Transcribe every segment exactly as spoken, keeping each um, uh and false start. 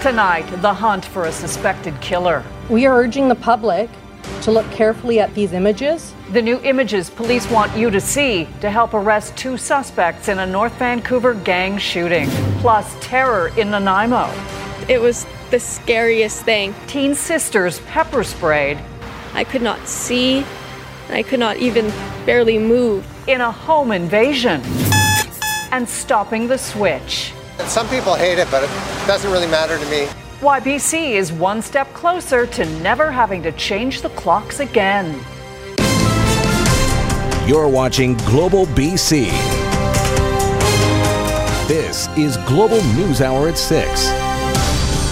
Tonight, the hunt for a suspected killer. We are urging the public to look carefully at these images. The new images police want you to see to help arrest two suspects in a North Vancouver gang shooting. Plus, terror in Nanaimo. It was the scariest thing. Teen sisters pepper sprayed. I could not see. I could not even barely move. In a home invasion. And stopping the switch. Some people hate it, but it doesn't really matter to me. Why B C is one step closer to never having to change the clocks again. You're watching Global B C. This is Global News Hour at six.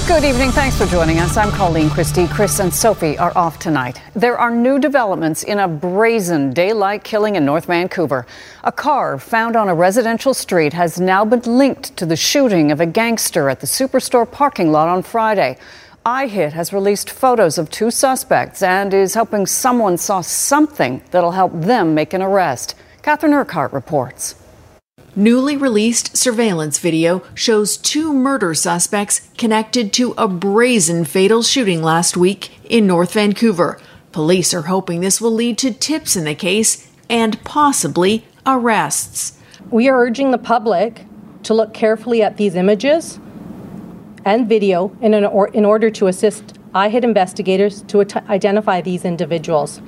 Good evening. Thanks for joining us. I'm Colleen Christie. Chris and Sophie are off tonight. There are new developments in a brazen daylight killing in North Vancouver. A car found on a residential street has now been linked to the shooting of a gangster at the Superstore parking lot on Friday. I H I T has released photos of two suspects and is hoping someone saw something that'll help them make an arrest. Catherine Urquhart reports. Newly released surveillance video shows two murder suspects connected to a brazen fatal shooting last week in North Vancouver. Police are hoping this will lead to tips in the case and possibly arrests. We are urging the public to look carefully at these images and video in, an or- in order to assist I H I T investigators to at- identify these individuals.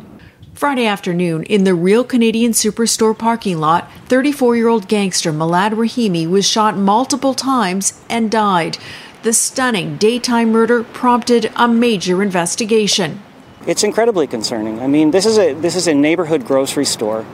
Friday afternoon, in the Real Canadian Superstore parking lot, thirty-four-year-old gangster Milad Rahimi was shot multiple times and died. The stunning daytime murder prompted a major investigation. It's incredibly concerning. I mean, this is a this is a neighborhood grocery store.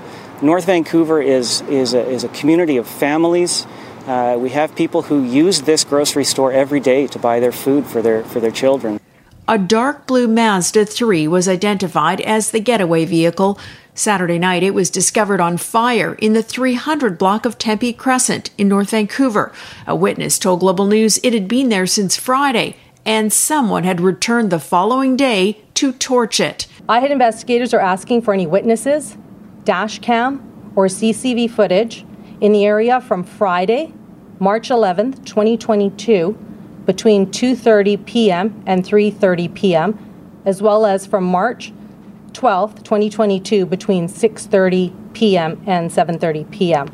North Vancouver is is a, is a community of families. Uh, we have people who use this grocery store every day to buy their food for their for their children. A dark blue Mazda three was identified as the getaway vehicle. Saturday night, it was discovered on fire in the three hundred block of Tempe Crescent in North Vancouver. A witness told Global News it had been there since Friday, and someone had returned the following day to torch it. I H I T investigators are asking for any witnesses, dash cam, or C C T V footage in the area from Friday, March eleventh, twenty twenty-two, between two thirty p.m. and three thirty p.m., as well as from March twelfth, twenty twenty-two, between six thirty p.m. and seven thirty p.m.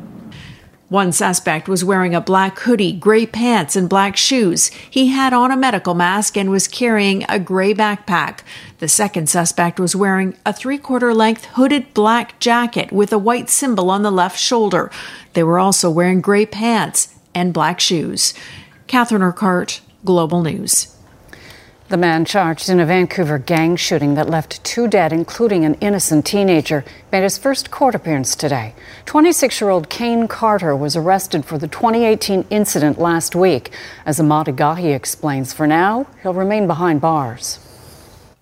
One suspect was wearing a black hoodie, gray pants, and black shoes. He had on a medical mask and was carrying a gray backpack. The second suspect was wearing a three-quarter length hooded black jacket with a white symbol on the left shoulder. They were also wearing gray pants and black shoes. Catherine Urquhart, Global News. The man charged in a Vancouver gang shooting that left two dead, including an innocent teenager, made his first court appearance today. twenty-six-year-old Kane Carter was arrested for the twenty eighteen incident last week. As Ahmad Agahi explains, for now, he'll remain behind bars.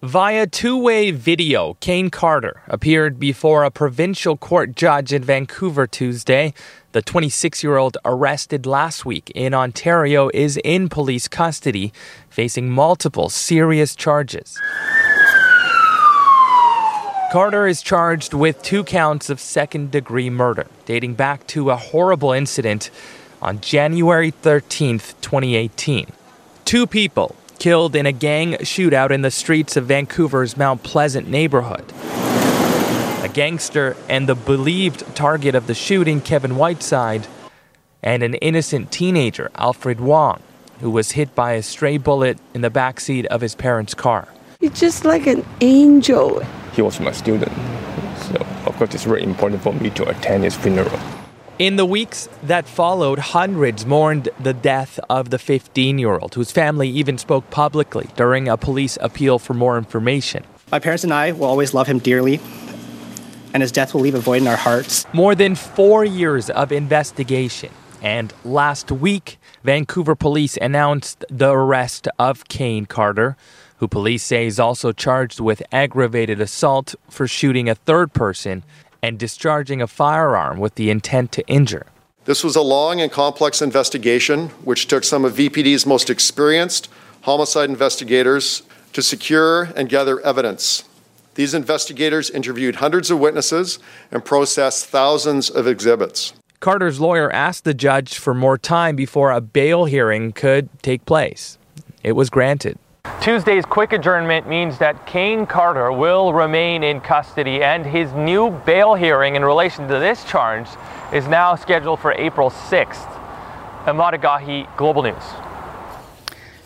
Via two-way video, Kane Carter appeared before a provincial court judge in Vancouver Tuesday. The twenty-six-year-old arrested last week in Ontario is in police custody, facing multiple serious charges. Carter is charged with two counts of second-degree murder, dating back to a horrible incident on January thirteenth, twenty eighteen. Two people killed in a gang shootout in the streets of Vancouver's Mount Pleasant neighborhood. A gangster and the believed target of the shooting, Kevin Whiteside, and an innocent teenager, Alfred Wong, who was hit by a stray bullet in the backseat of his parents' car. He's just like an angel. He was my student, so of course it's very important for me to attend his funeral. In the weeks that followed, hundreds mourned the death of the fifteen-year-old, whose family even spoke publicly during a police appeal for more information. My parents and I will always love him dearly, and his death will leave a void in our hearts. More than four years of investigation And last week, Vancouver police announced the arrest of Kane Carter, who police say is also charged with aggravated assault for shooting a third person and discharging a firearm with the intent to injure. This was a long and complex investigation, which took some of V P D's most experienced homicide investigators to secure and gather evidence. These investigators interviewed hundreds of witnesses and processed thousands of exhibits. Carter's lawyer asked the judge for more time before a bail hearing could take place. It was granted. Tuesday's quick adjournment means that Kane Carter will remain in custody, and his new bail hearing in relation to this charge is now scheduled for April sixth. Amada Gahi, Global News.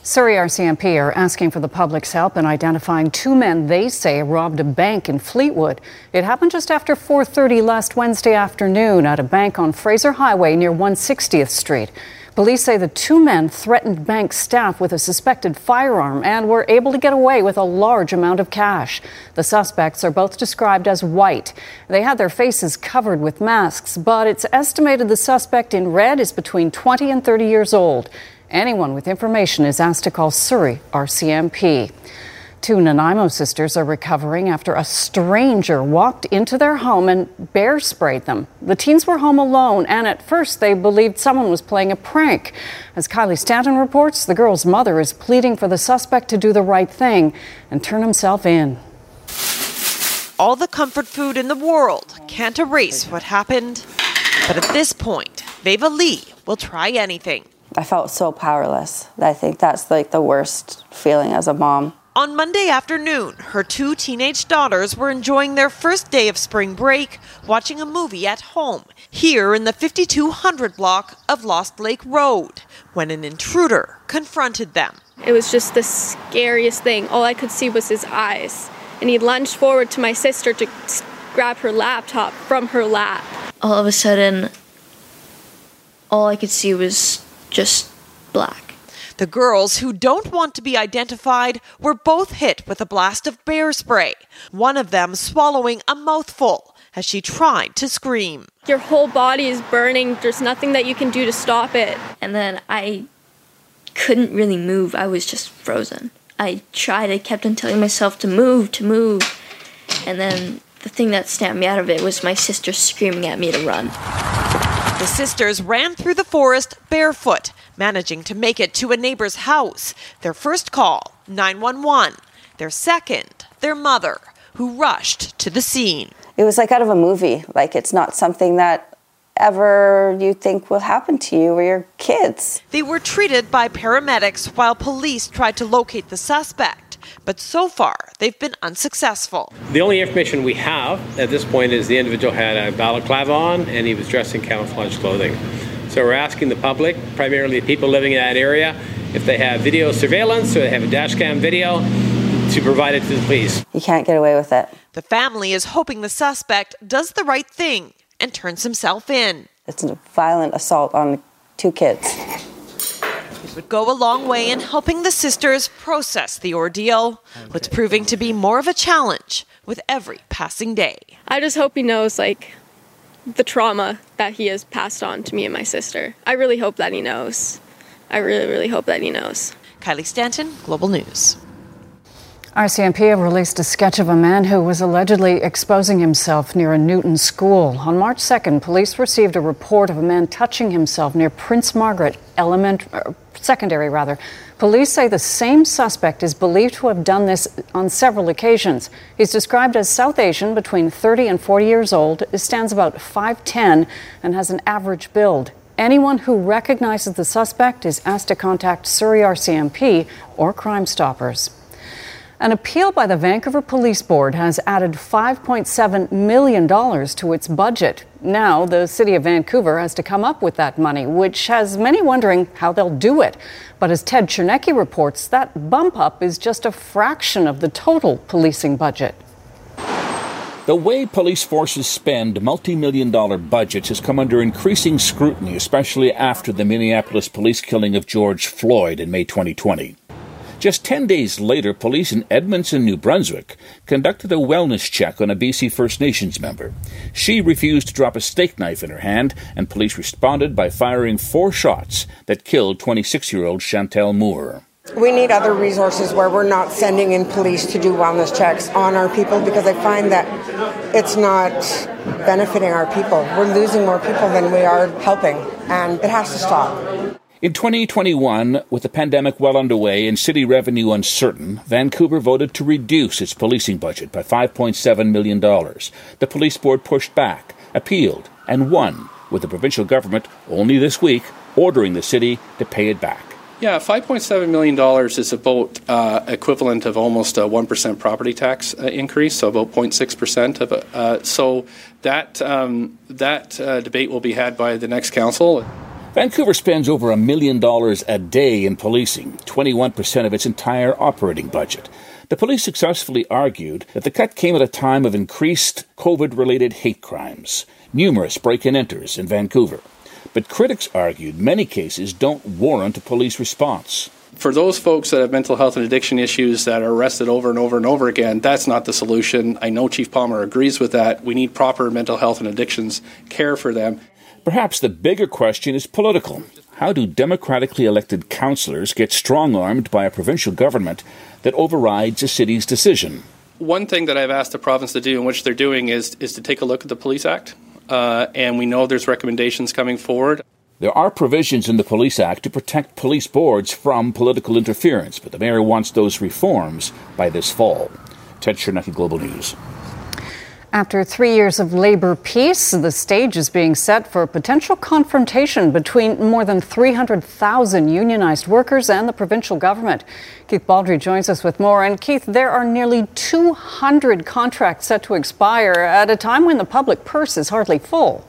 Surrey R C M P are asking for the public's help in identifying two men they say robbed a bank in Fleetwood. It happened just after four thirty last Wednesday afternoon at a bank on Fraser Highway near one sixtieth Street. Police say the two men threatened bank staff with a suspected firearm and were able to get away with a large amount of cash. The suspects are both described as white. They had their faces covered with masks, but it's estimated the suspect in red is between twenty and thirty years old. Anyone with information is asked to call Surrey R C M P. Two Nanaimo sisters are recovering after a stranger walked into their home and bear sprayed them. The teens were home alone, and at first they believed someone was playing a prank. As Kylie Stanton reports, the girl's mother is pleading for the suspect to do the right thing and turn himself in. All the comfort food in the world can't erase what happened. But at this point, Veva Lee will try anything. I felt so powerless. I think that's like the worst feeling as a mom. On Monday afternoon, her two teenage daughters were enjoying their first day of spring break, watching a movie at home, here in the fifty-two hundred block of Lost Lake Road, when an intruder confronted them. It was just the scariest thing. All I could see was his eyes, and he lunged forward to my sister to grab her laptop from her lap. All of a sudden, all I could see was just black. The girls, who don't want to be identified, were both hit with a blast of bear spray, one of them swallowing a mouthful as she tried to scream. Your whole body is burning. There's nothing that you can do to stop it. And then I couldn't really move. I was just frozen. I tried. I kept on telling myself to move, to move. And then the thing that snapped me out of it was my sister screaming at me to run. The sisters ran through the forest barefoot, managing to make it to a neighbor's house. Their first call, nine one one. Their second, their mother, who rushed to the scene. It was like out of a movie. Like, it's not something that ever you think will happen to you or your kids. They were treated by paramedics while police tried to locate the suspect. But so far, they've been unsuccessful. The only information we have at this point is the individual had a balaclava on and he was dressed in camouflage clothing. So we're asking the public, primarily people living in that area, if they have video surveillance or they have a dash cam video, to provide it to the police. You can't get away with it. The family is hoping the suspect does the right thing and turns himself in. It's a violent assault on two kids. Would go a long way in helping the sisters process the ordeal, what's proving to be more of a challenge with every passing day. I just hope he knows, like, the trauma that he has passed on to me and my sister. I really hope that he knows. I really, really hope that he knows. Kylie Stanton, Global News. R C M P have released a sketch of a man who was allegedly exposing himself near a Newton school. On March second, police received a report of a man touching himself near Prince Margaret Elementary, Secondary rather. Police say the same suspect is believed to have done this on several occasions. He's described as South Asian, between thirty and forty years old, stands about five ten, and has an average build. Anyone who recognizes the suspect is asked to contact Surrey R C M P or Crime Stoppers. An appeal by the Vancouver Police Board has added five point seven million dollars to its budget. Now, the city of Vancouver has to come up with that money, which has many wondering how they'll do it. But as Ted Chernecki reports, that bump up is just a fraction of the total policing budget. The way police forces spend multi-million dollar budgets has come under increasing scrutiny, especially after the Minneapolis police killing of George Floyd in May twenty twenty. Just ten days later, police in Edmonton, New Brunswick, conducted a wellness check on a B C First Nations member. She refused to drop a steak knife in her hand, and police responded by firing four shots that killed twenty-six-year-old Chantel Moore. We need other resources where we're not sending in police to do wellness checks on our people, because I find that it's not benefiting our people. We're losing more people than we are helping, and it has to stop. In twenty twenty-one, with the pandemic well underway and city revenue uncertain, Vancouver voted to reduce its policing budget by five point seven million dollars. The police board pushed back, appealed, and won, with the provincial government only this week ordering the city to pay it back. Yeah, five point seven million dollars is about uh, equivalent of almost a one percent property tax uh, increase, so about zero point six percent. Of a, uh, so that, um, that uh, debate will be had by the next council. Vancouver spends over a million dollars a day in policing, twenty-one percent of its entire operating budget. The police successfully argued that the cut came at a time of increased COVID-related hate crimes, numerous break-and-enters in Vancouver. But critics argued many cases don't warrant a police response. For those folks that have mental health and addiction issues that are arrested over and over and over again, that's not the solution. I know Chief Palmer agrees with that. We need proper mental health and addictions care for them. Perhaps the bigger question is political. How do democratically elected councillors get strong-armed by a provincial government that overrides a city's decision? One thing that I've asked the province to do, and which they're doing, is, is to take a look at the Police Act. Uh, and we know there's recommendations coming forward. There are provisions in the Police Act to protect police boards from political interference, but the mayor wants those reforms by this fall. Ted Chernecki, Global News. After three years of labor peace, the stage is being set for a potential confrontation between more than three hundred thousand unionized workers and the provincial government. Keith Baldry joins us with more. And Keith, there are nearly two hundred contracts set to expire at a time when the public purse is hardly full.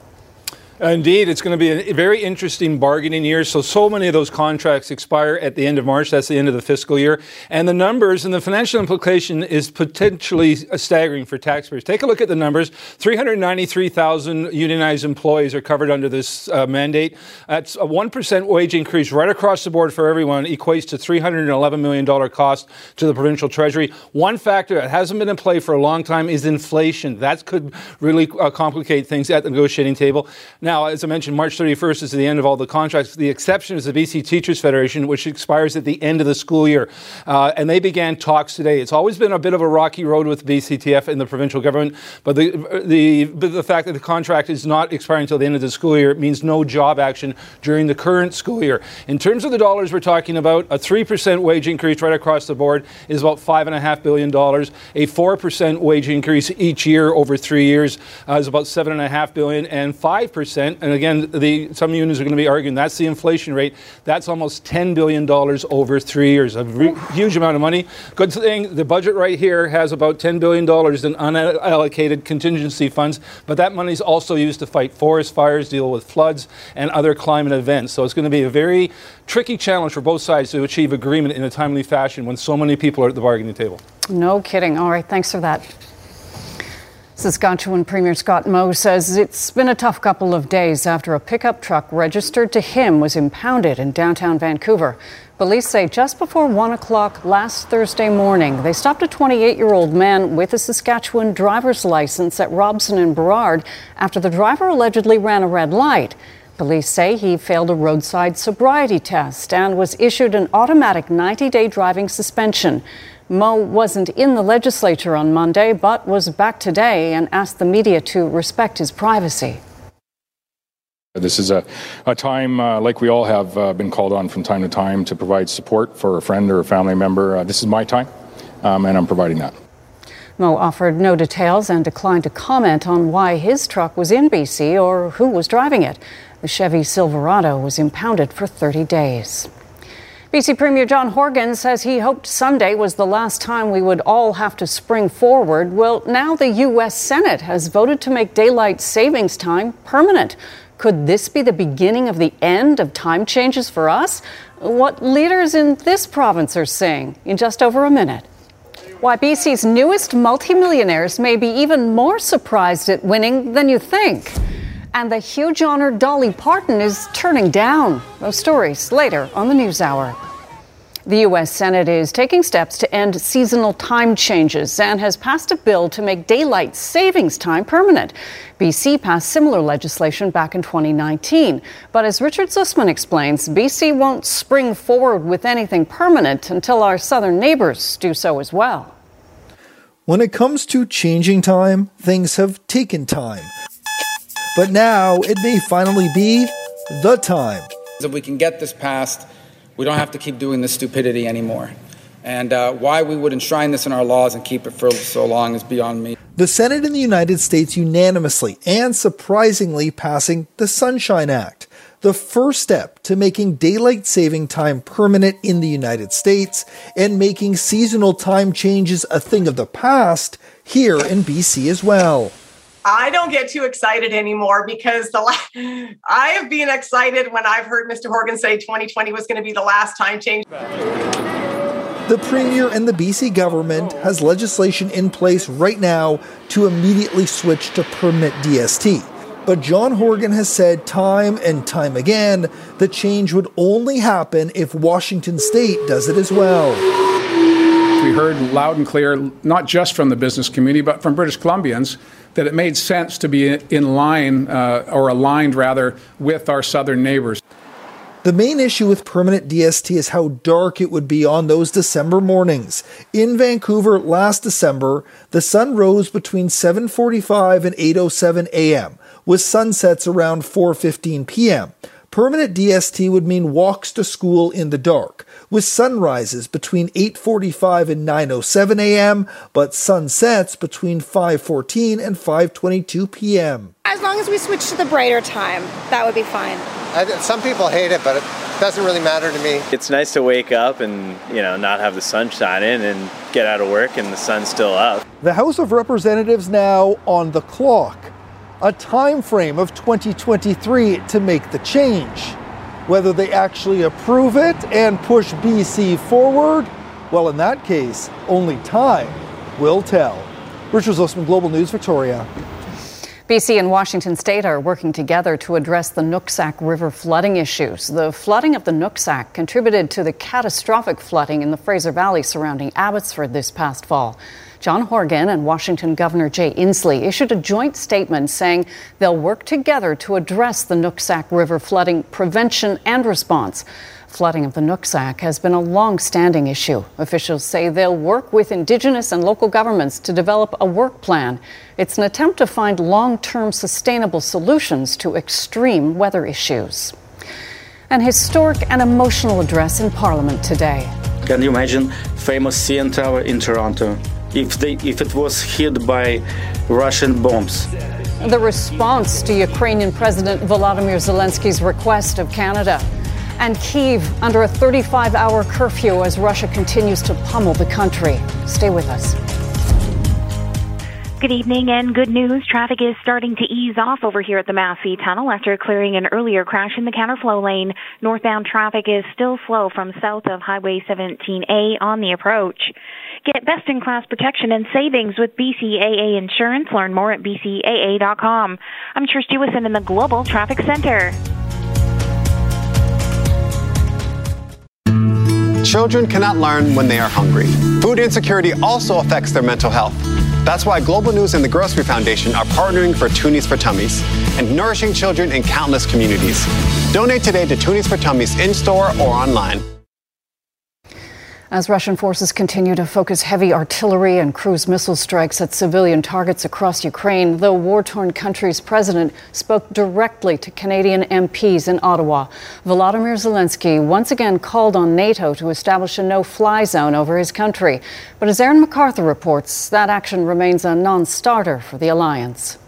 Indeed, it's going to be a very interesting bargaining year. So, so many of those contracts expire at the end of March. That's the end of the fiscal year. And the numbers and the financial implication is potentially staggering for taxpayers. Take a look at the numbers. three hundred ninety-three thousand unionized employees are covered under this uh, mandate. That's a one percent wage increase right across the board for everyone, equates to three hundred eleven million dollars cost to the provincial treasury. One factor that hasn't been in play for a long time is inflation. That could really uh, complicate things at the negotiating table. Now, Now, as I mentioned, March thirty-first is the end of all the contracts. The exception is the B C Teachers Federation, which expires at the end of the school year. Uh, and they began talks today. It's always been a bit of a rocky road with B C T F and the provincial government. But the, the, but the fact that the contract is not expiring until the end of the school year means no job action during the current school year. In terms of the dollars we're talking about, a three percent wage increase right across the board is about five point five billion dollars. A four percent wage increase each year over three years uh, is about seven point five billion dollars. And five percent. And again, the, some unions are going to be arguing that's the inflation rate. That's almost ten billion dollars over three years, a re- huge amount of money. Good thing the budget right here has about ten billion dollars in unallocated contingency funds, but that money is also used to fight forest fires, deal with floods, and other climate events. So it's going to be a very tricky challenge for both sides to achieve agreement in a timely fashion when so many people are at the bargaining table. No kidding. All right, thanks for that. Saskatchewan Premier Scott Moe says it's been a tough couple of days after a pickup truck registered to him was impounded in downtown Vancouver. Police say just before one o'clock last Thursday morning, they stopped a twenty-eight-year-old man with a Saskatchewan driver's license at Robson and Burrard after the driver allegedly ran a red light. Police say he failed a roadside sobriety test and was issued an automatic ninety-day driving suspension. Moe wasn't in the legislature on Monday, but was back today and asked the media to respect his privacy. This is a, a time, uh, like we all have uh, been called on from time to time, to provide support for a friend or a family member. Uh, this is my time, um, and I'm providing that. Moe offered no details and declined to comment on why his truck was in B C or who was driving it. The Chevy Silverado was impounded for thirty days. B C Premier John Horgan says he hoped Sunday was the last time we would all have to spring forward. Well, now the U S Senate has voted to make daylight savings time permanent. Could this be the beginning of the end of time changes for us? What leaders in this province are saying in just over a minute. Why B C's newest multimillionaires may be even more surprised at winning than you think. And the huge honor Dolly Parton is turning down. Those stories later on the News Hour. The U S Senate is taking steps to end seasonal time changes and has passed a bill to make daylight savings time permanent. B C passed similar legislation back in twenty nineteen. But as Richard Sussman explains, B C won't spring forward with anything permanent until our southern neighbours do so as well. When it comes to changing time, things have taken time. But now it may finally be the time. If we can get this passed, we don't have to keep doing this stupidity anymore. And uh, why we would enshrine this in our laws and keep it for so long is beyond me. The Senate in the United States unanimously and surprisingly passing the Sunshine Act, the first step to making daylight saving time permanent in the United States and making seasonal time changes a thing of the past here in B C as well. I don't get too excited anymore because the last, I have been excited when I've heard Mister Horgan say twenty twenty was going to be the last time change. The Premier and the B C government has legislation in place right now to immediately switch to permanent D S T. But John Horgan has said time and time again the change would only happen if Washington State does it as well. We heard loud and clear, not just from the business community, but from British Columbians, that it made sense to be in line, uh, or aligned rather, with our southern neighbors. The main issue with permanent D S T is how dark it would be on those December mornings. In Vancouver last December, the sun rose between seven forty-five and eight oh seven a.m., with sunsets around four fifteen p.m., Permanent D S T would mean walks to school in the dark, with sunrises between eight forty-five and nine oh seven a.m., but sunsets between five fourteen and five twenty-two p.m. As long as we switch to the brighter time, that would be fine. I, some people hate it, but it doesn't really matter to me. It's nice to wake up and, you know, not have the sun shine in and get out of work and the sun's still up. The House of Representatives now on the clock. A time frame of twenty twenty-three to make the change. Whether they actually approve it and push B C forward, well, in that case, only time will tell. Richard Zussman, Global News, Victoria. B C and Washington State are working together to address the Nooksack River flooding issues. The flooding of the Nooksack contributed to the catastrophic flooding in the Fraser Valley surrounding Abbotsford this past fall. John Horgan and Washington Governor Jay Inslee issued a joint statement saying they'll work together to address the Nooksack River flooding prevention and response. Flooding of the Nooksack has been a long-standing issue. Officials say they'll work with Indigenous and local governments to develop a work plan. It's an attempt to find long-term sustainable solutions to extreme weather issues. An historic and emotional address in Parliament today. Can you imagine famous C N Tower in Toronto? If, they, if it was hit by Russian bombs. The response to Ukrainian President Volodymyr Zelensky's request of Canada. And Kyiv under a thirty-five hour curfew as Russia continues to pummel the country. Stay with us. Good evening and good news. Traffic is starting to ease off over here at the Massey Tunnel after clearing an earlier crash in the counterflow lane. Northbound traffic is still slow from south of Highway seventeen A on the approach. Get best-in-class protection and savings with B C A A Insurance. Learn more at B C A A dot com. I'm Trish Jewison in the Global Traffic Center. Children cannot learn when they are hungry. Food insecurity also affects their mental health. That's why Global News and the Grocery Foundation are partnering for Toonies for Tummies and nourishing children in countless communities. Donate today to Toonies for Tummies in-store or online. As Russian forces continue to focus heavy artillery and cruise missile strikes at civilian targets across Ukraine, the war-torn country's president spoke directly to Canadian M Ps in Ottawa. Volodymyr Zelensky once again called on NATO to establish a no-fly zone over his country. But as Aaron MacArthur reports, that action remains a non-starter for the alliance.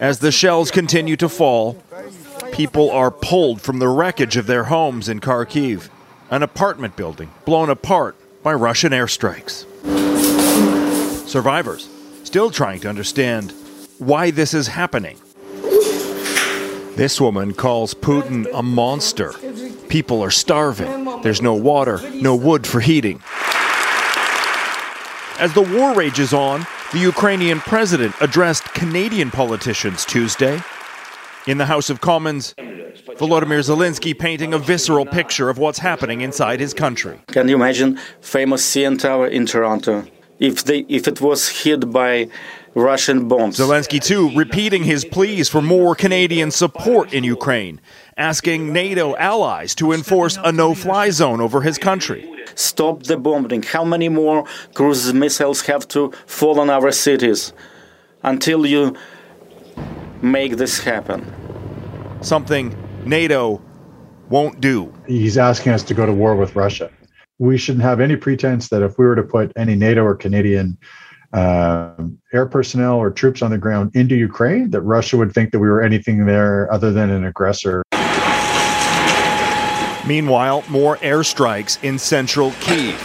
As the shells continue to fall, people are pulled from the wreckage of their homes in Kharkiv, an apartment building blown apart by Russian airstrikes. Survivors still trying to understand why this is happening. This woman calls Putin a monster. People are starving. There's no water, no wood for heating. As the war rages on, the Ukrainian president addressed Canadian politicians Tuesday. In the House of Commons, Volodymyr Zelensky painting a visceral picture of what's happening inside his country. Can you imagine famous C N Tower in Toronto? If they, if it was hit by Russian bombs. Zelensky, too, repeating his pleas for more Canadian support in Ukraine, asking NATO allies to enforce a no-fly zone over his country. Stop the bombing. How many more cruise missiles have to fall on our cities until you make this happen? Something NATO won't do. He's asking us to go to war with Russia. We shouldn't have any pretense that if we were to put any NATO or Canadian uh, air personnel or troops on the ground into Ukraine, that Russia would think that we were anything there other than an aggressor. Meanwhile, more airstrikes in central Kyiv.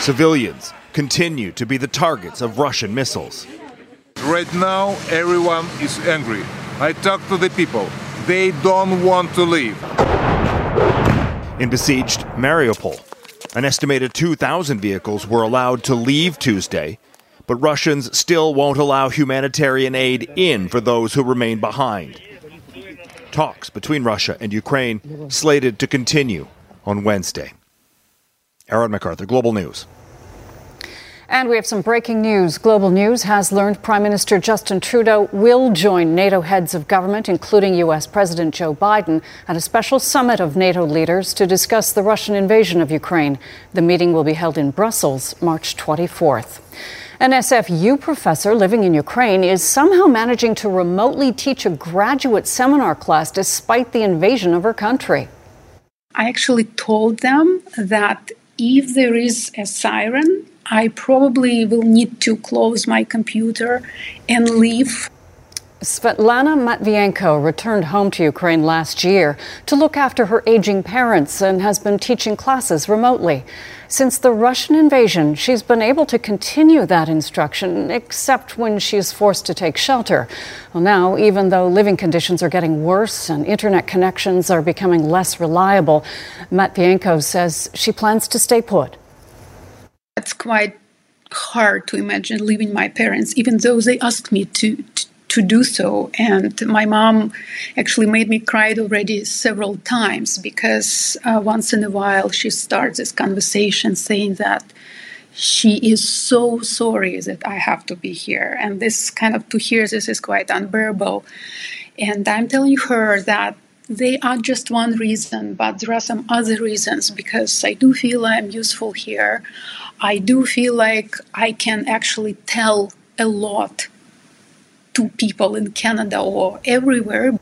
Civilians continue to be the targets of Russian missiles. Right now, everyone is angry. I talk to the people. They don't want to leave. In besieged Mariupol, an estimated two thousand vehicles were allowed to leave Tuesday, but Russians still won't allow humanitarian aid in for those who remain behind. Talks between Russia and Ukraine slated to continue on Wednesday. Aaron MacArthur, Global News. And we have some breaking news. Global News has learned Prime Minister Justin Trudeau will join NATO heads of government, including U S President Joe Biden, at a special summit of NATO leaders to discuss the Russian invasion of Ukraine. The meeting will be held in Brussels, March twenty-fourth. An S F U professor living in Ukraine is somehow managing to remotely teach a graduate seminar class despite the invasion of her country. I actually told them that if there is a siren, I probably will need to close my computer and leave. Svetlana Matvienko returned home to Ukraine last year to look after her aging parents and has been teaching classes remotely. Since the Russian invasion, she's been able to continue that instruction, except when she is forced to take shelter. Well, now, even though living conditions are getting worse and internet connections are becoming less reliable, Matvienko says she plans to stay put. It's quite hard to imagine leaving my parents, even though they asked me to, to to do so. And my mom actually made me cry already several times because uh, once in a while she starts this conversation saying that she is so sorry that I have to be here. And this kind of to hear this is quite unbearable. And I'm telling her that they are just one reason, but there are some other reasons, because I do feel I'm useful here. I do feel like I can actually tell a lot to people in Canada or everywhere.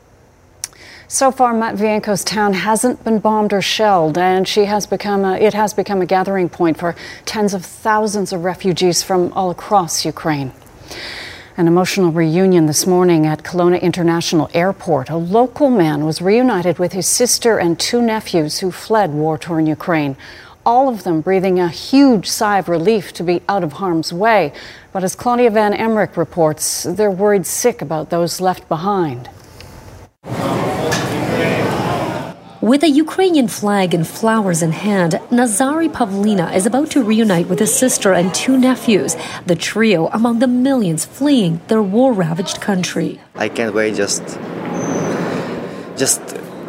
So far, Matvienko's town hasn't been bombed or shelled, and she has become a, it has become a gathering point for tens of thousands of refugees from all across Ukraine. An emotional reunion this morning at Kelowna International Airport. A local man was reunited with his sister and two nephews who fled war-torn Ukraine, all of them breathing a huge sigh of relief to be out of harm's way. But as Claudia Van Emmerich reports, they're worried sick about those left behind. With a Ukrainian flag and flowers in hand, Nazari Pavlina is about to reunite with his sister and two nephews, the trio among the millions fleeing their war-ravaged country. I can't wait, just, just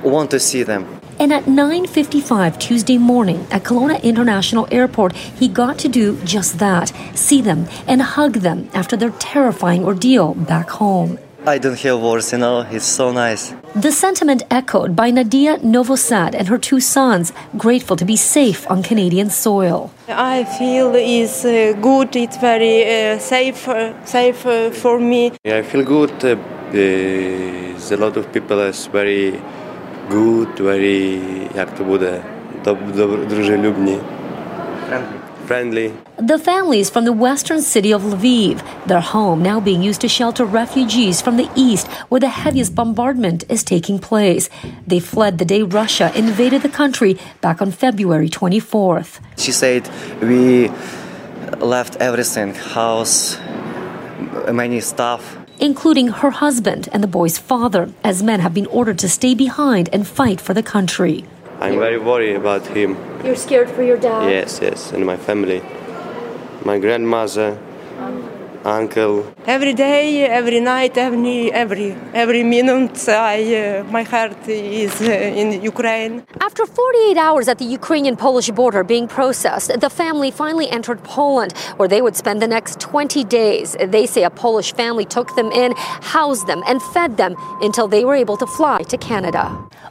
want to see them. And at nine fifty-five Tuesday morning at Kelowna International Airport, he got to do just that, see them and hug them after their terrifying ordeal back home. I don't hear words, you know, it's so nice. The sentiment echoed by Nadia Novosad and her two sons, grateful to be safe on Canadian soil. I feel it's uh, good, it's very uh, safe, uh, safe uh, for me. Yeah, I feel good. Uh, there's a lot of people that's very good, very, як то буде, дружелюбні. Friendly. The families from the western city of Lviv, their home now being used to shelter refugees from the east, where the heaviest bombardment is taking place. They fled the day Russia invaded the country back on February twenty-fourth. She said, we left everything, house, many stuff. Including her husband and the boy's father, as men have been ordered to stay behind and fight for the country. I'm very worried about him. You're scared for your dad? Yes, yes, and my family. My grandmother, uncle. Every day, every night, every every every minute, I, uh, my heart is uh, in Ukraine. After forty-eight hours at the Ukrainian-Polish border being processed, the family finally entered Poland, where they would spend the next twenty days. They say a Polish family took them in, housed them, and fed them until they were able to fly to Canada.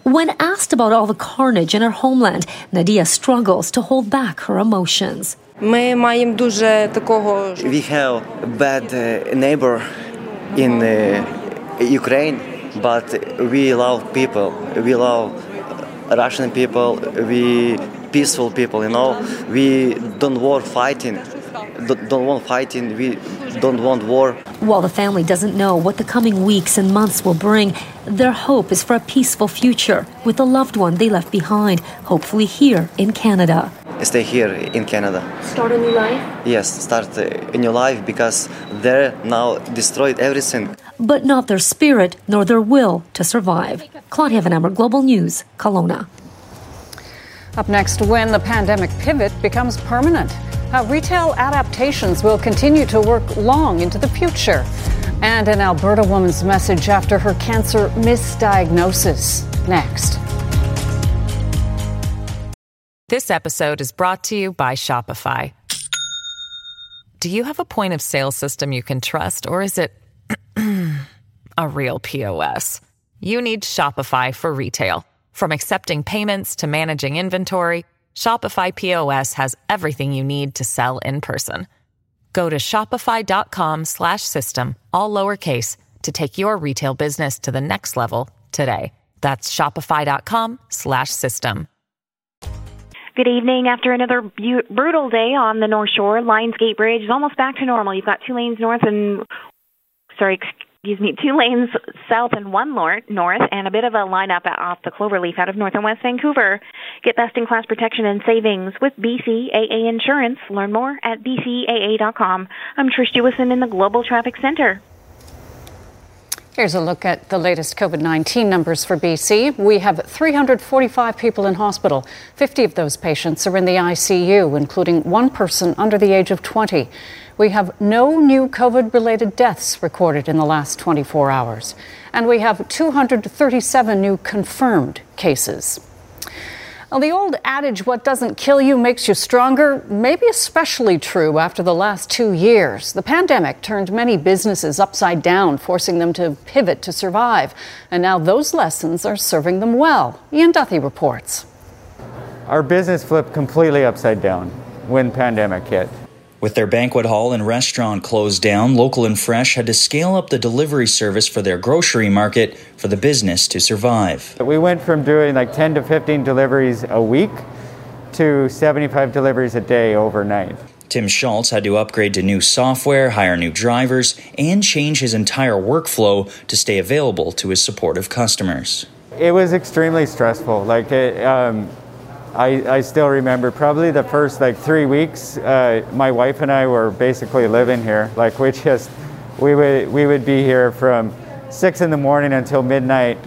When asked about all the carnage in her homeland, Nadia struggles to hold back her emotions. Ми маємо дуже такого. We have a bad uh, neighbor in uh, Ukraine, but we love people. We love Russian people. We peaceful people, you know. We don't want fighting. Don't want fighting. We don't want war. While the family doesn't know what the coming weeks and months will bring, their hope is for a peaceful future with the loved one they left behind, hopefully here in Canada. Stay here in Canada. Start a new life? Yes, start a new life, because they're now destroyed everything. But not their spirit nor their will to survive. Claudia Van Emmer, Global News, Kelowna. Up next, when the pandemic pivot becomes permanent, how retail adaptations will continue to work long into the future, and an Alberta woman's message after her cancer misdiagnosis. Next. This episode is brought to you by Shopify. Do you have a point of sale system you can trust, or is it a real P O S? You need Shopify for retail. From accepting payments to managing inventory, Shopify P O S has everything you need to sell in person. Go to shopify.com slash system, all lowercase, to take your retail business to the next level today. That's shopify.com slash system. Good evening. After another bu- brutal day on the North Shore, Lionsgate Bridge is almost back to normal. You've got two lanes north and, sorry, excuse me, two lanes south and one north, and a bit of a lineup off the Cloverleaf out of North and West Vancouver. Get best-in-class protection and savings with B C A A Insurance. Learn more at b c a a dot com. I'm Trish Jewison in the Global Traffic Center. Here's a look at the latest COVID nineteen numbers for B C. We have three hundred forty-five people in hospital. fifty of those patients are in the I C U, including one person under the age of twenty. We have no new COVID-related deaths recorded in the last twenty-four hours. And we have two hundred thirty-seven new confirmed cases. Well, the old adage, what doesn't kill you makes you stronger, may be especially true after the last two years. The pandemic turned many businesses upside down, forcing them to pivot to survive. And now those lessons are serving them well. Ian Duthie reports. Our business flipped completely upside down when pandemic hit. With their banquet hall and restaurant closed down, Local and Fresh had to scale up the delivery service for their grocery market for the business to survive. We went from doing like ten to fifteen deliveries a week to seventy-five deliveries a day overnight. Tim Schultz had to upgrade to new software, hire new drivers, and change his entire workflow to stay available to his supportive customers. It was extremely stressful. Like it, um, I, I still remember probably the first like three weeks, uh, my wife and I were basically living here. Like we just, we would we would be here from six in the morning until midnight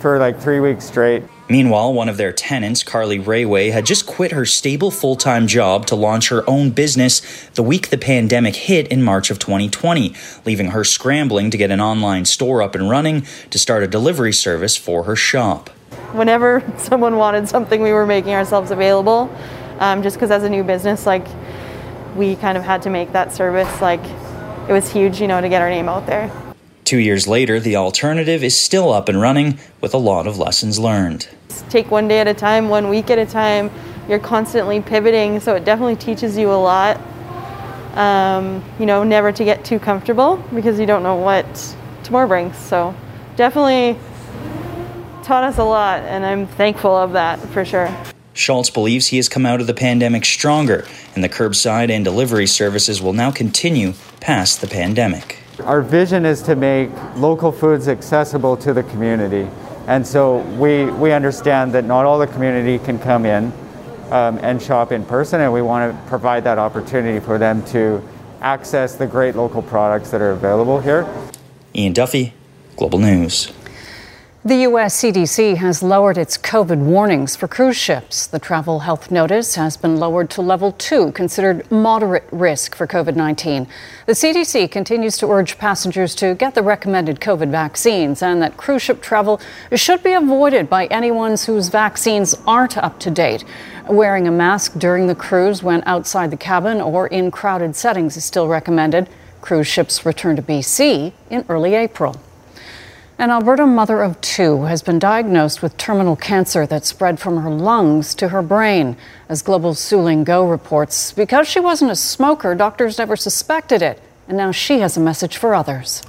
for like three weeks straight. Meanwhile, one of their tenants, Carly Rayway, had just quit her stable full-time job to launch her own business the week the pandemic hit in March of twenty twenty, leaving her scrambling to get an online store up and running to start a delivery service for her shop. Whenever someone wanted something, we were making ourselves available, um, just because as a new business, like, we kind of had to make that service, like, it was huge, you know, to get our name out there. Two years later, the alternative is still up and running with a lot of lessons learned. Take one day at a time, one week at a time. You're constantly pivoting, so it definitely teaches you a lot. Um, you know, never to get too comfortable because you don't know what tomorrow brings, so definitely taught us a lot, and I'm thankful of that for sure. Schultz believes he has come out of the pandemic stronger, and the curbside and delivery services will now continue past the pandemic. Our vision is to make local foods accessible to the community, and so we we understand that not all the community can come in um, and shop in person, and we want to provide that opportunity for them to access the great local products that are available here. Ian Duffy, Global News. The U S. C D C has lowered its COVID warnings for cruise ships. The travel health notice has been lowered to level two, considered moderate risk for COVID nineteen. The C D C continues to urge passengers to get the recommended COVID vaccines and that cruise ship travel should be avoided by anyone whose vaccines aren't up to date. Wearing a mask during the cruise when outside the cabin or in crowded settings is still recommended. Cruise ships return to B C in early April. An Alberta mother of two has been diagnosed with terminal cancer that spread from her lungs to her brain. As Global Suling Go reports, because she wasn't a smoker, doctors never suspected it. And now she has a message for others.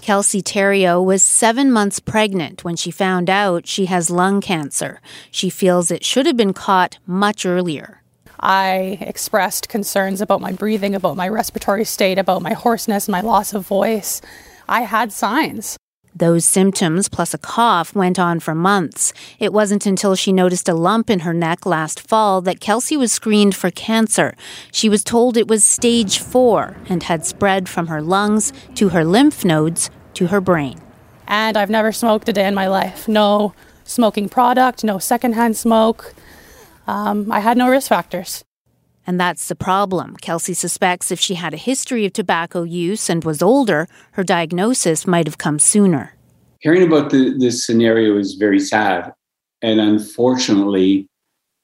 Kelsey Terrio was seven months pregnant when she found out she has lung cancer. She feels it should have been caught much earlier. I expressed concerns about my breathing, about my respiratory state, about my hoarseness, my loss of voice. I had signs. Those symptoms, plus a cough, went on for months. It wasn't until she noticed a lump in her neck last fall that Kelsey was screened for cancer. She was told it was stage four and had spread from her lungs to her lymph nodes to her brain. And I've never smoked a day in my life. No smoking product, no secondhand smoke. Um, I had no risk factors. And that's the problem. Kelsey suspects if she had a history of tobacco use and was older, her diagnosis might have come sooner. Hearing about the, this scenario is very sad and unfortunately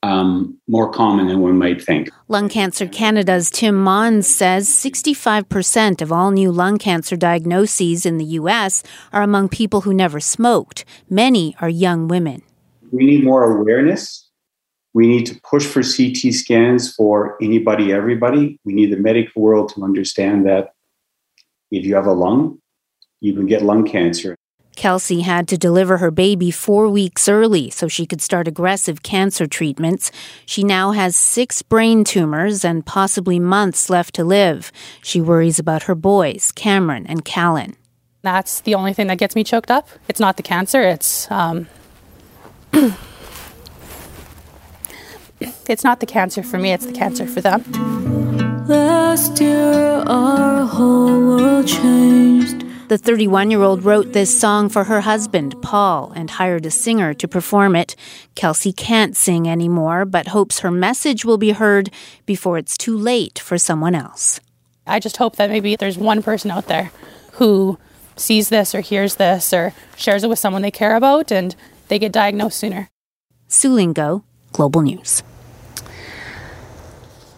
um, more common than one might think. Lung Cancer Canada's Tim Mons says sixty-five percent of all new lung cancer diagnoses in the U S are among people who never smoked. Many are young women. We need more awareness. We need to push for C T scans for anybody, everybody. We need the medical world to understand that if you have a lung, you can get lung cancer. Kelsey had to deliver her baby four weeks early so she could start aggressive cancer treatments. She now has six brain tumors and possibly months left to live. She worries about her boys, Cameron and Callan. That's the only thing that gets me choked up. It's not the cancer, it's... Um It's not the cancer for me, it's the cancer for them. Last year, our whole world changed. The thirty-one-year-old wrote this song for her husband, Paul, and hired a singer to perform it. Kelsey can't sing anymore, but hopes her message will be heard before it's too late for someone else. I just hope that maybe there's one person out there who sees this or hears this or shares it with someone they care about and they get diagnosed sooner. Sulingo, Global News.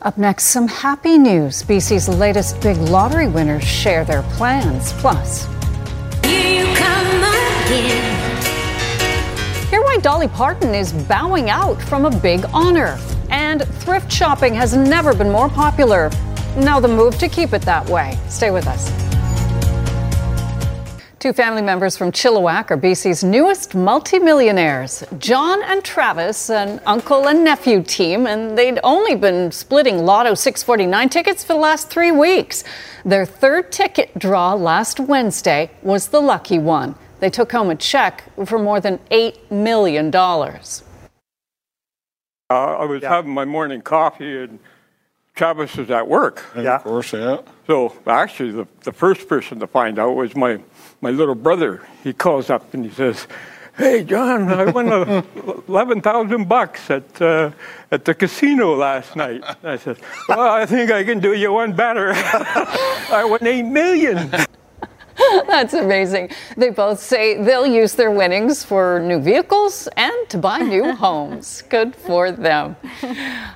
Up next, some happy news. B C's latest big lottery winners share their plans. Plus, here you come again. Hear why Dolly Parton is bowing out from a big honor. And thrift shopping has never been more popular. Now the move to keep it that way. Stay with us. Two family members from Chilliwack are B C's newest multimillionaires, John and Travis, an uncle and nephew team, and they'd only been splitting Lotto six forty-nine tickets for the last three weeks. Their third ticket draw last Wednesday was the lucky one. They took home a check for more than eight million dollars. Uh, I was yeah. having my morning coffee and Travis was at work. Yeah. Of course, yeah. So actually, the, the first person to find out was my, my little brother. He calls up and he says, "Hey, John, I won eleven thousand bucks at uh, at the casino last night." And I said, "Well, I think I can do you one better. I won eight million." That's amazing. They both say they'll use their winnings for new vehicles and to buy new homes. Good for them.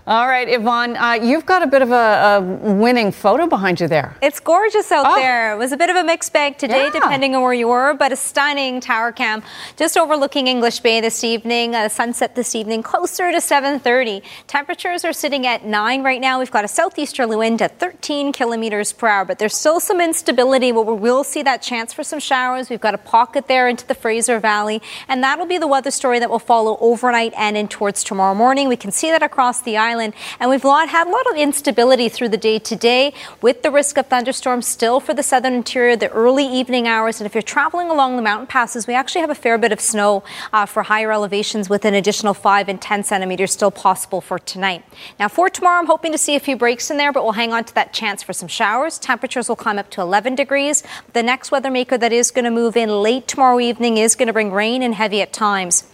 All right, Yvonne, uh, you've got a bit of a, a winning photo behind you there. It's gorgeous out oh. there. It was a bit of a mixed bag today, yeah. depending on where you were, but a stunning tower cam just overlooking English Bay this evening, uh, sunset this evening, closer to seven thirty. Temperatures are sitting at nine right now. We've got a southeasterly wind at thirteen kilometers per hour, but there's still some instability. What we will see that chance for some showers. We've got a pocket there into the Fraser Valley, and that'll be the weather story that will follow overnight and in towards tomorrow morning. We can see that across the island, and we've had a lot of instability through the day today with the risk of thunderstorms still for the southern interior, the early evening hours, and if you're traveling along the mountain passes, we actually have a fair bit of snow uh, for higher elevations with an additional five and ten centimeters still possible for tonight. Now for tomorrow, I'm hoping to see a few breaks in there, but we'll hang on to that chance for some showers. Temperatures will climb up to eleven degrees. The next weather maker that is going to move in late tomorrow evening is going to bring rain and heavy at times.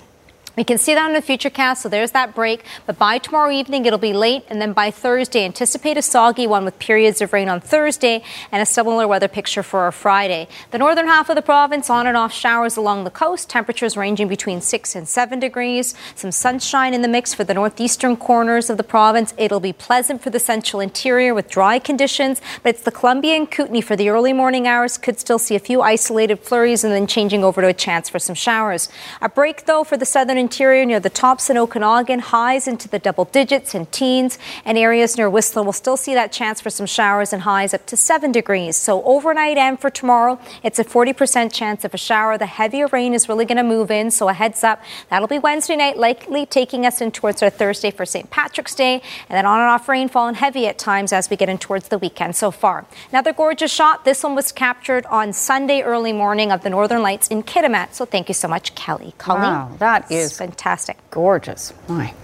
We can see that on the futurecast, so there's that break. But by tomorrow evening, it'll be late. And then by Thursday, anticipate a soggy one with periods of rain on Thursday and a similar weather picture for our Friday. The northern half of the province, on and off showers along the coast. Temperatures ranging between six and seven degrees. Some sunshine in the mix for the northeastern corners of the province. It'll be pleasant for the central interior with dry conditions. But it's the Columbia and Kootenay for the early morning hours. Could still see a few isolated flurries and then changing over to a chance for some showers. A break, though, for the southern interior near the Tops and Okanagan, highs into the double digits and teens, and areas near Whistler will still see that chance for some showers and highs up to seven degrees. So overnight and for tomorrow, it's a forty percent chance of a shower. The heavier rain is really going to move in, so a heads up. That'll be Wednesday night, likely taking us in towards our Thursday for Saint Patrick's Day, and then on and off rainfall and heavy at times as we get in towards the weekend so far. Another gorgeous shot. This one was captured on Sunday early morning of the Northern Lights in Kitimat. So thank you so much, Kelly. Colleen. Wow, that is fantastic. Gorgeous. My.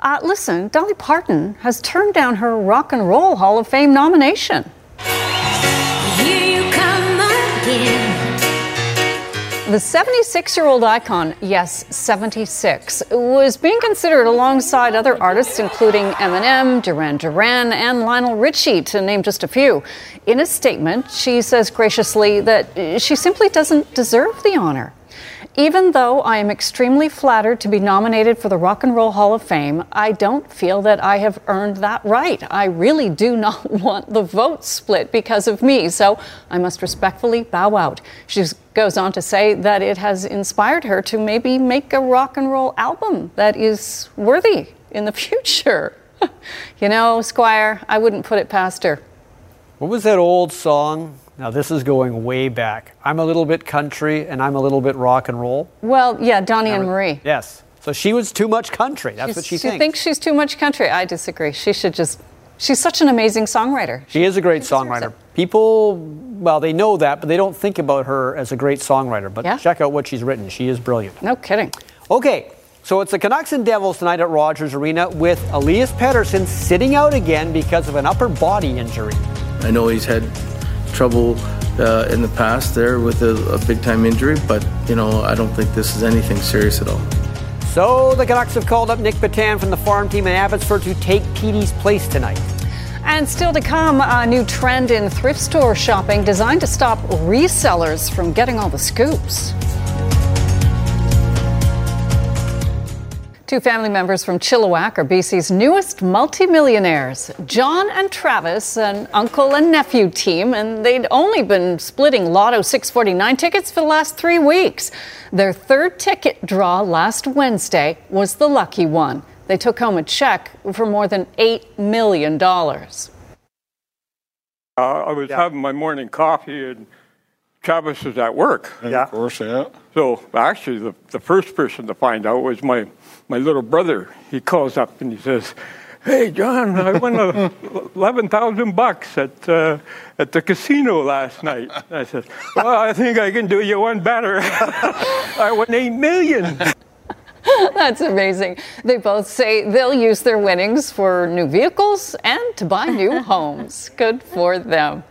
Uh, listen, Dolly Parton has turned down her Rock and Roll Hall of Fame nomination. Here you come again. The seventy-six-year-old icon, yes, seventy-six, was being considered alongside other artists including Eminem, Duran Duran, and Lionel Richie, to name just a few. In a statement, she says graciously that she simply doesn't deserve the honor. Even though I am extremely flattered to be nominated for the Rock and Roll Hall of Fame, I don't feel that I have earned that right. I really do not want the vote split because of me, so I must respectfully bow out. She goes on to say that it has inspired her to maybe make a rock and roll album that is worthy in the future. You know, Squire, I wouldn't put it past her. What was that old song? Now, this is going way back. I'm a little bit country, and I'm a little bit rock and roll. Well, yeah, Donnie and Marie. Yes. So she was too much country. That's she's, what she, she thinks. She thinks she's too much country. I disagree. She should just... She's such an amazing songwriter. She, she is a great songwriter. People, well, they know that, but they don't think about her as a great songwriter. But yeah. Check out what she's written. She is brilliant. No kidding. Okay. So it's the Canucks and Devils tonight at Rogers Arena with Elias Pettersson sitting out again because of an upper body injury. I know he's had... trouble uh, in the past there with a, a big-time injury, but, you know, I don't think this is anything serious at all. So the Canucks have called up Nick Batan from the farm team in Abbotsford to take Petey's place tonight. And still to come, a new trend in thrift store shopping designed to stop resellers from getting all the scoops. Two family members from Chilliwack are B C's newest multimillionaires, John and Travis, an uncle and nephew team, and they'd only been splitting Lotto six forty-nine tickets for the last three weeks. Their third ticket draw last Wednesday was the lucky one. They took home a check for more than eight million dollars. Uh, I was yeah. having my morning coffee and Travis was at work. And yeah. Of course, yeah. So actually the, the first person to find out was my... My little brother, he calls up and he says, "Hey, John, I won eleven thousand bucks at uh, at the casino last night." And I said, "Well, I think I can do you one better. I won eight million." That's amazing. They both say they'll use their winnings for new vehicles and to buy new homes. Good for them.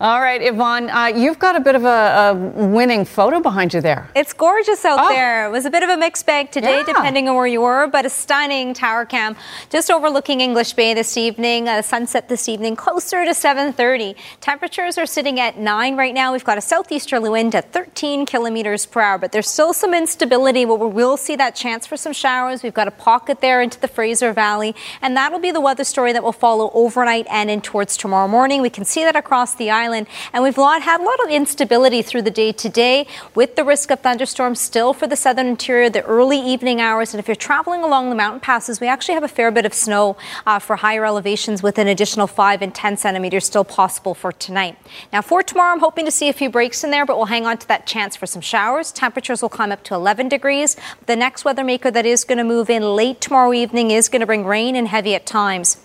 All right, Yvonne, uh, you've got a bit of a, a winning photo behind you there. It's gorgeous out oh. there. It was a bit of a mixed bag today, yeah. depending on where you were, but a stunning tower cam just overlooking English Bay this evening, uh, sunset this evening, closer to seven thirty. Temperatures are sitting at nine right now. We've got a southeasterly wind at thirteen kilometers per hour, but there's still some instability, but we will see that That chance for some showers. We've got a pocket there into the Fraser Valley, and that'll be the weather story that will follow overnight and in towards tomorrow morning. We can see that across the island, and we've had a lot of instability through the day today with the risk of thunderstorms still for the southern interior, the early evening hours. And if you're traveling along the mountain passes, we actually have a fair bit of snow uh, for higher elevations with an additional five and ten centimeters still possible for tonight. Now for tomorrow, I'm hoping to see a few breaks in there, but we'll hang on to that chance for some showers. Temperatures will climb up to eleven degrees. The next weather maker that is going to move in late tomorrow evening is going to bring rain and heavy at times.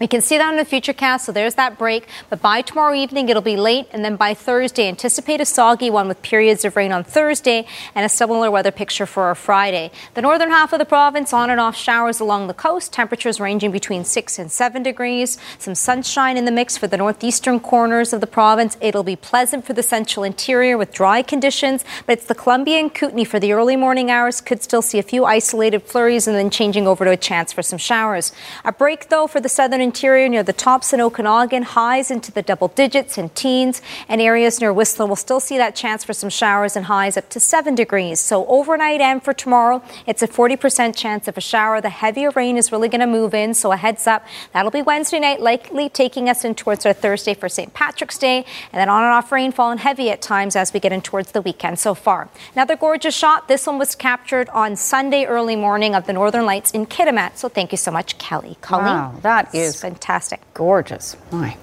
We can see that on the Futurecast, so there's that break. But by tomorrow evening, it'll be late. And then by Thursday, anticipate a soggy one with periods of rain on Thursday and a similar weather picture for our Friday. The northern half of the province, on and off showers along the coast. Temperatures ranging between six and seven degrees. Some sunshine in the mix for the northeastern corners of the province. It'll be pleasant for the central interior with dry conditions. But it's the Columbia and Kootenay for the early morning hours. Could still see a few isolated flurries and then changing over to a chance for some showers. A break, though, for the southern interior near the Tops and Okanagan, highs into the double digits and teens, and areas near Whistler will still see that chance for some showers and highs up to seven degrees. So overnight and for tomorrow, it's a forty percent chance of a shower. The heavier rain is really going to move in, so a heads up. That'll be Wednesday night, likely taking us in towards our Thursday for Saint Patrick's Day, and then on and off rainfall and heavy at times as we get in towards the weekend so far. Another gorgeous shot. This one was captured on Sunday early morning of the northern lights in Kitimat. So thank you so much, Kelly. Colleen. Wow, that is fantastic. Gorgeous. My.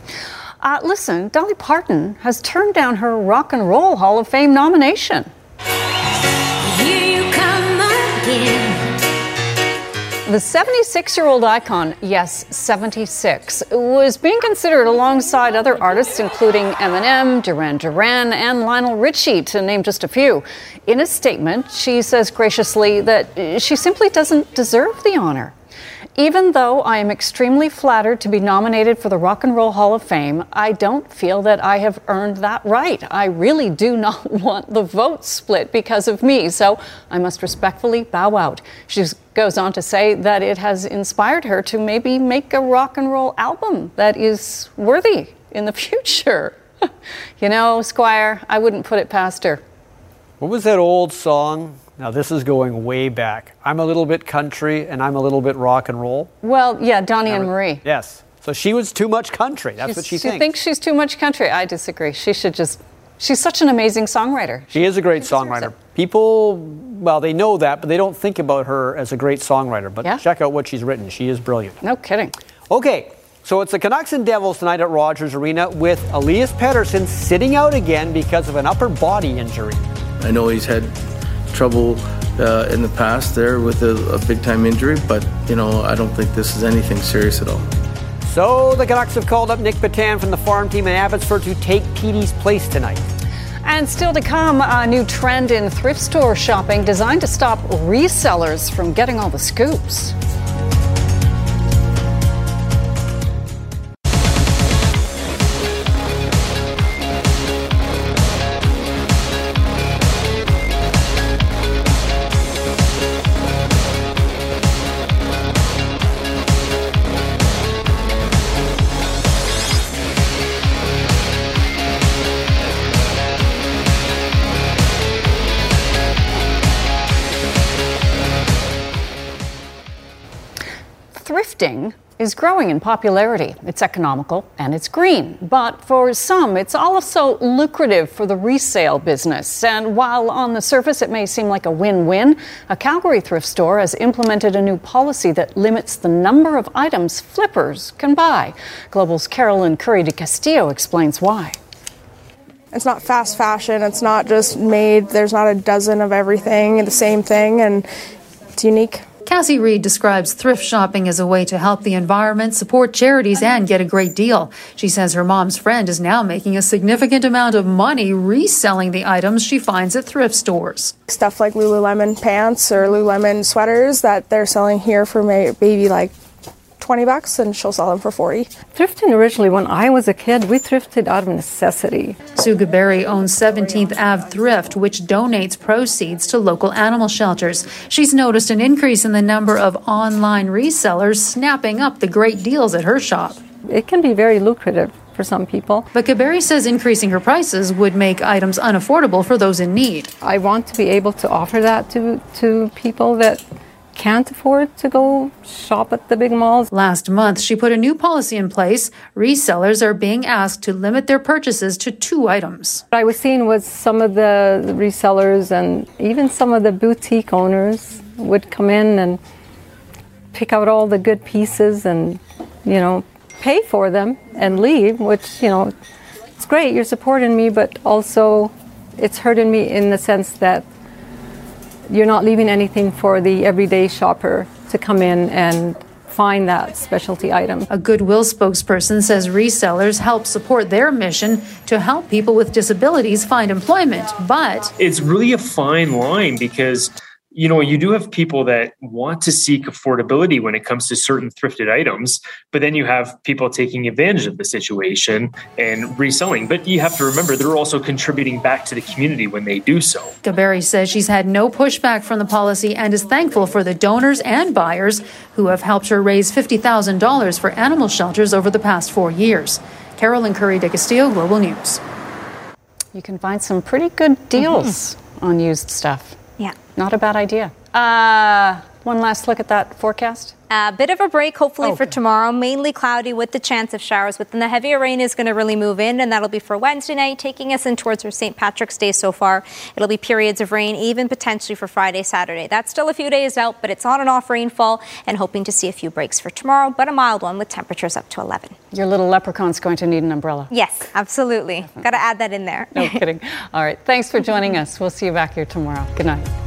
Uh, listen, Dolly Parton has turned down her Rock and Roll Hall of Fame nomination. Here you come again. The seventy-six-year-old icon, yes, seventy-six, was being considered alongside other artists including Eminem, Duran Duran, and Lionel Richie, to name just a few. In a statement, she says graciously that she simply doesn't deserve the honor. Even though I am extremely flattered to be nominated for the Rock and Roll Hall of Fame, I don't feel that I have earned that right. I really do not want the vote split because of me, so I must respectfully bow out. She goes on to say that it has inspired her to maybe make a rock and roll album that is worthy in the future. You know, Squire, I wouldn't put it past her. What was that old song? Now, this is going way back. I'm a little bit country, and I'm a little bit rock and roll. Well, yeah, Donnie and Marie. Yes. So she was too much country. That's she's, what she, she thinks. She thinks she's too much country. I disagree. She should just... She's such an amazing songwriter. She, she is a great songwriter. People, well, they know that, but they don't think about her as a great songwriter. But yeah. Check out what she's written. She is brilliant. No kidding. Okay. So it's the Canucks and Devils tonight at Rogers Arena with Elias Pettersson sitting out again because of an upper body injury. I know he's had... trouble uh, in the past there with a, a big-time injury, but, you know, I don't think this is anything serious at all. So the Canucks have called up Nick Batan from the farm team in Abbotsford to take Petey's place tonight. And still to come, a new trend in thrift store shopping designed to stop resellers from getting all the scoops. Thrifting is growing in popularity. It's economical and it's green. But for some, it's also lucrative for the resale business. And while on the surface it may seem like a win-win, a Calgary thrift store has implemented a new policy that limits the number of items flippers can buy. Global's Carolyn Curry de Castillo explains why. It's not fast fashion. It's not just made. There's not a dozen of everything and the same thing, and it's unique. Cassie Reed describes thrift shopping as a way to help the environment, support charities, and get a great deal. She says her mom's friend is now making a significant amount of money reselling the items she finds at thrift stores. Stuff like Lululemon pants or Lululemon sweaters that they're selling here for maybe like twenty bucks, and she'll sell them for forty. Thrifting originally, when I was a kid, we thrifted out of necessity. Sue Berry owns seventeenth Avenue Thrift, which donates proceeds to local animal shelters. She's noticed an increase in the number of online resellers snapping up the great deals at her shop. It can be very lucrative for some people. But Kaberi says increasing her prices would make items unaffordable for those in need. I want to be able to offer that to, to people that can't afford to go shop at the big malls. Last month, she put a new policy in place. Resellers are being asked to limit their purchases to two items. What I was seeing was some of the resellers and even some of the boutique owners would come in and pick out all the good pieces and, you know, pay for them and leave, which, you know, it's great, you're supporting me, but also it's hurting me in the sense that you're not leaving anything for the everyday shopper to come in and find that specialty item. A Goodwill spokesperson says resellers help support their mission to help people with disabilities find employment, but... It's really a fine line because, you know, you do have people that want to seek affordability when it comes to certain thrifted items, but then you have people taking advantage of the situation and reselling. But you have to remember, they're also contributing back to the community when they do so. Gaberi says she's had no pushback from the policy and is thankful for the donors and buyers who have helped her raise fifty thousand dollars for animal shelters over the past four years. Carolyn Curry de Castillo, Global News. You can find some pretty good deals mm-hmm. on used stuff. Yeah. Not a bad idea. Uh, one last look at that forecast. A bit of a break, hopefully, oh. for tomorrow. Mainly cloudy with the chance of showers. But then the heavier rain is going to really move in, and that'll be for Wednesday night, taking us in towards our Saint Patrick's Day so far. It'll be periods of rain, even potentially for Friday, Saturday. That's still a few days out, but it's on and off rainfall, and hoping to see a few breaks for tomorrow, but a mild one with temperatures up to eleven. Your little leprechaun's going to need an umbrella. Yes, absolutely. Got to add that in there. No kidding. All right, thanks for joining us. We'll see you back here tomorrow. Good night.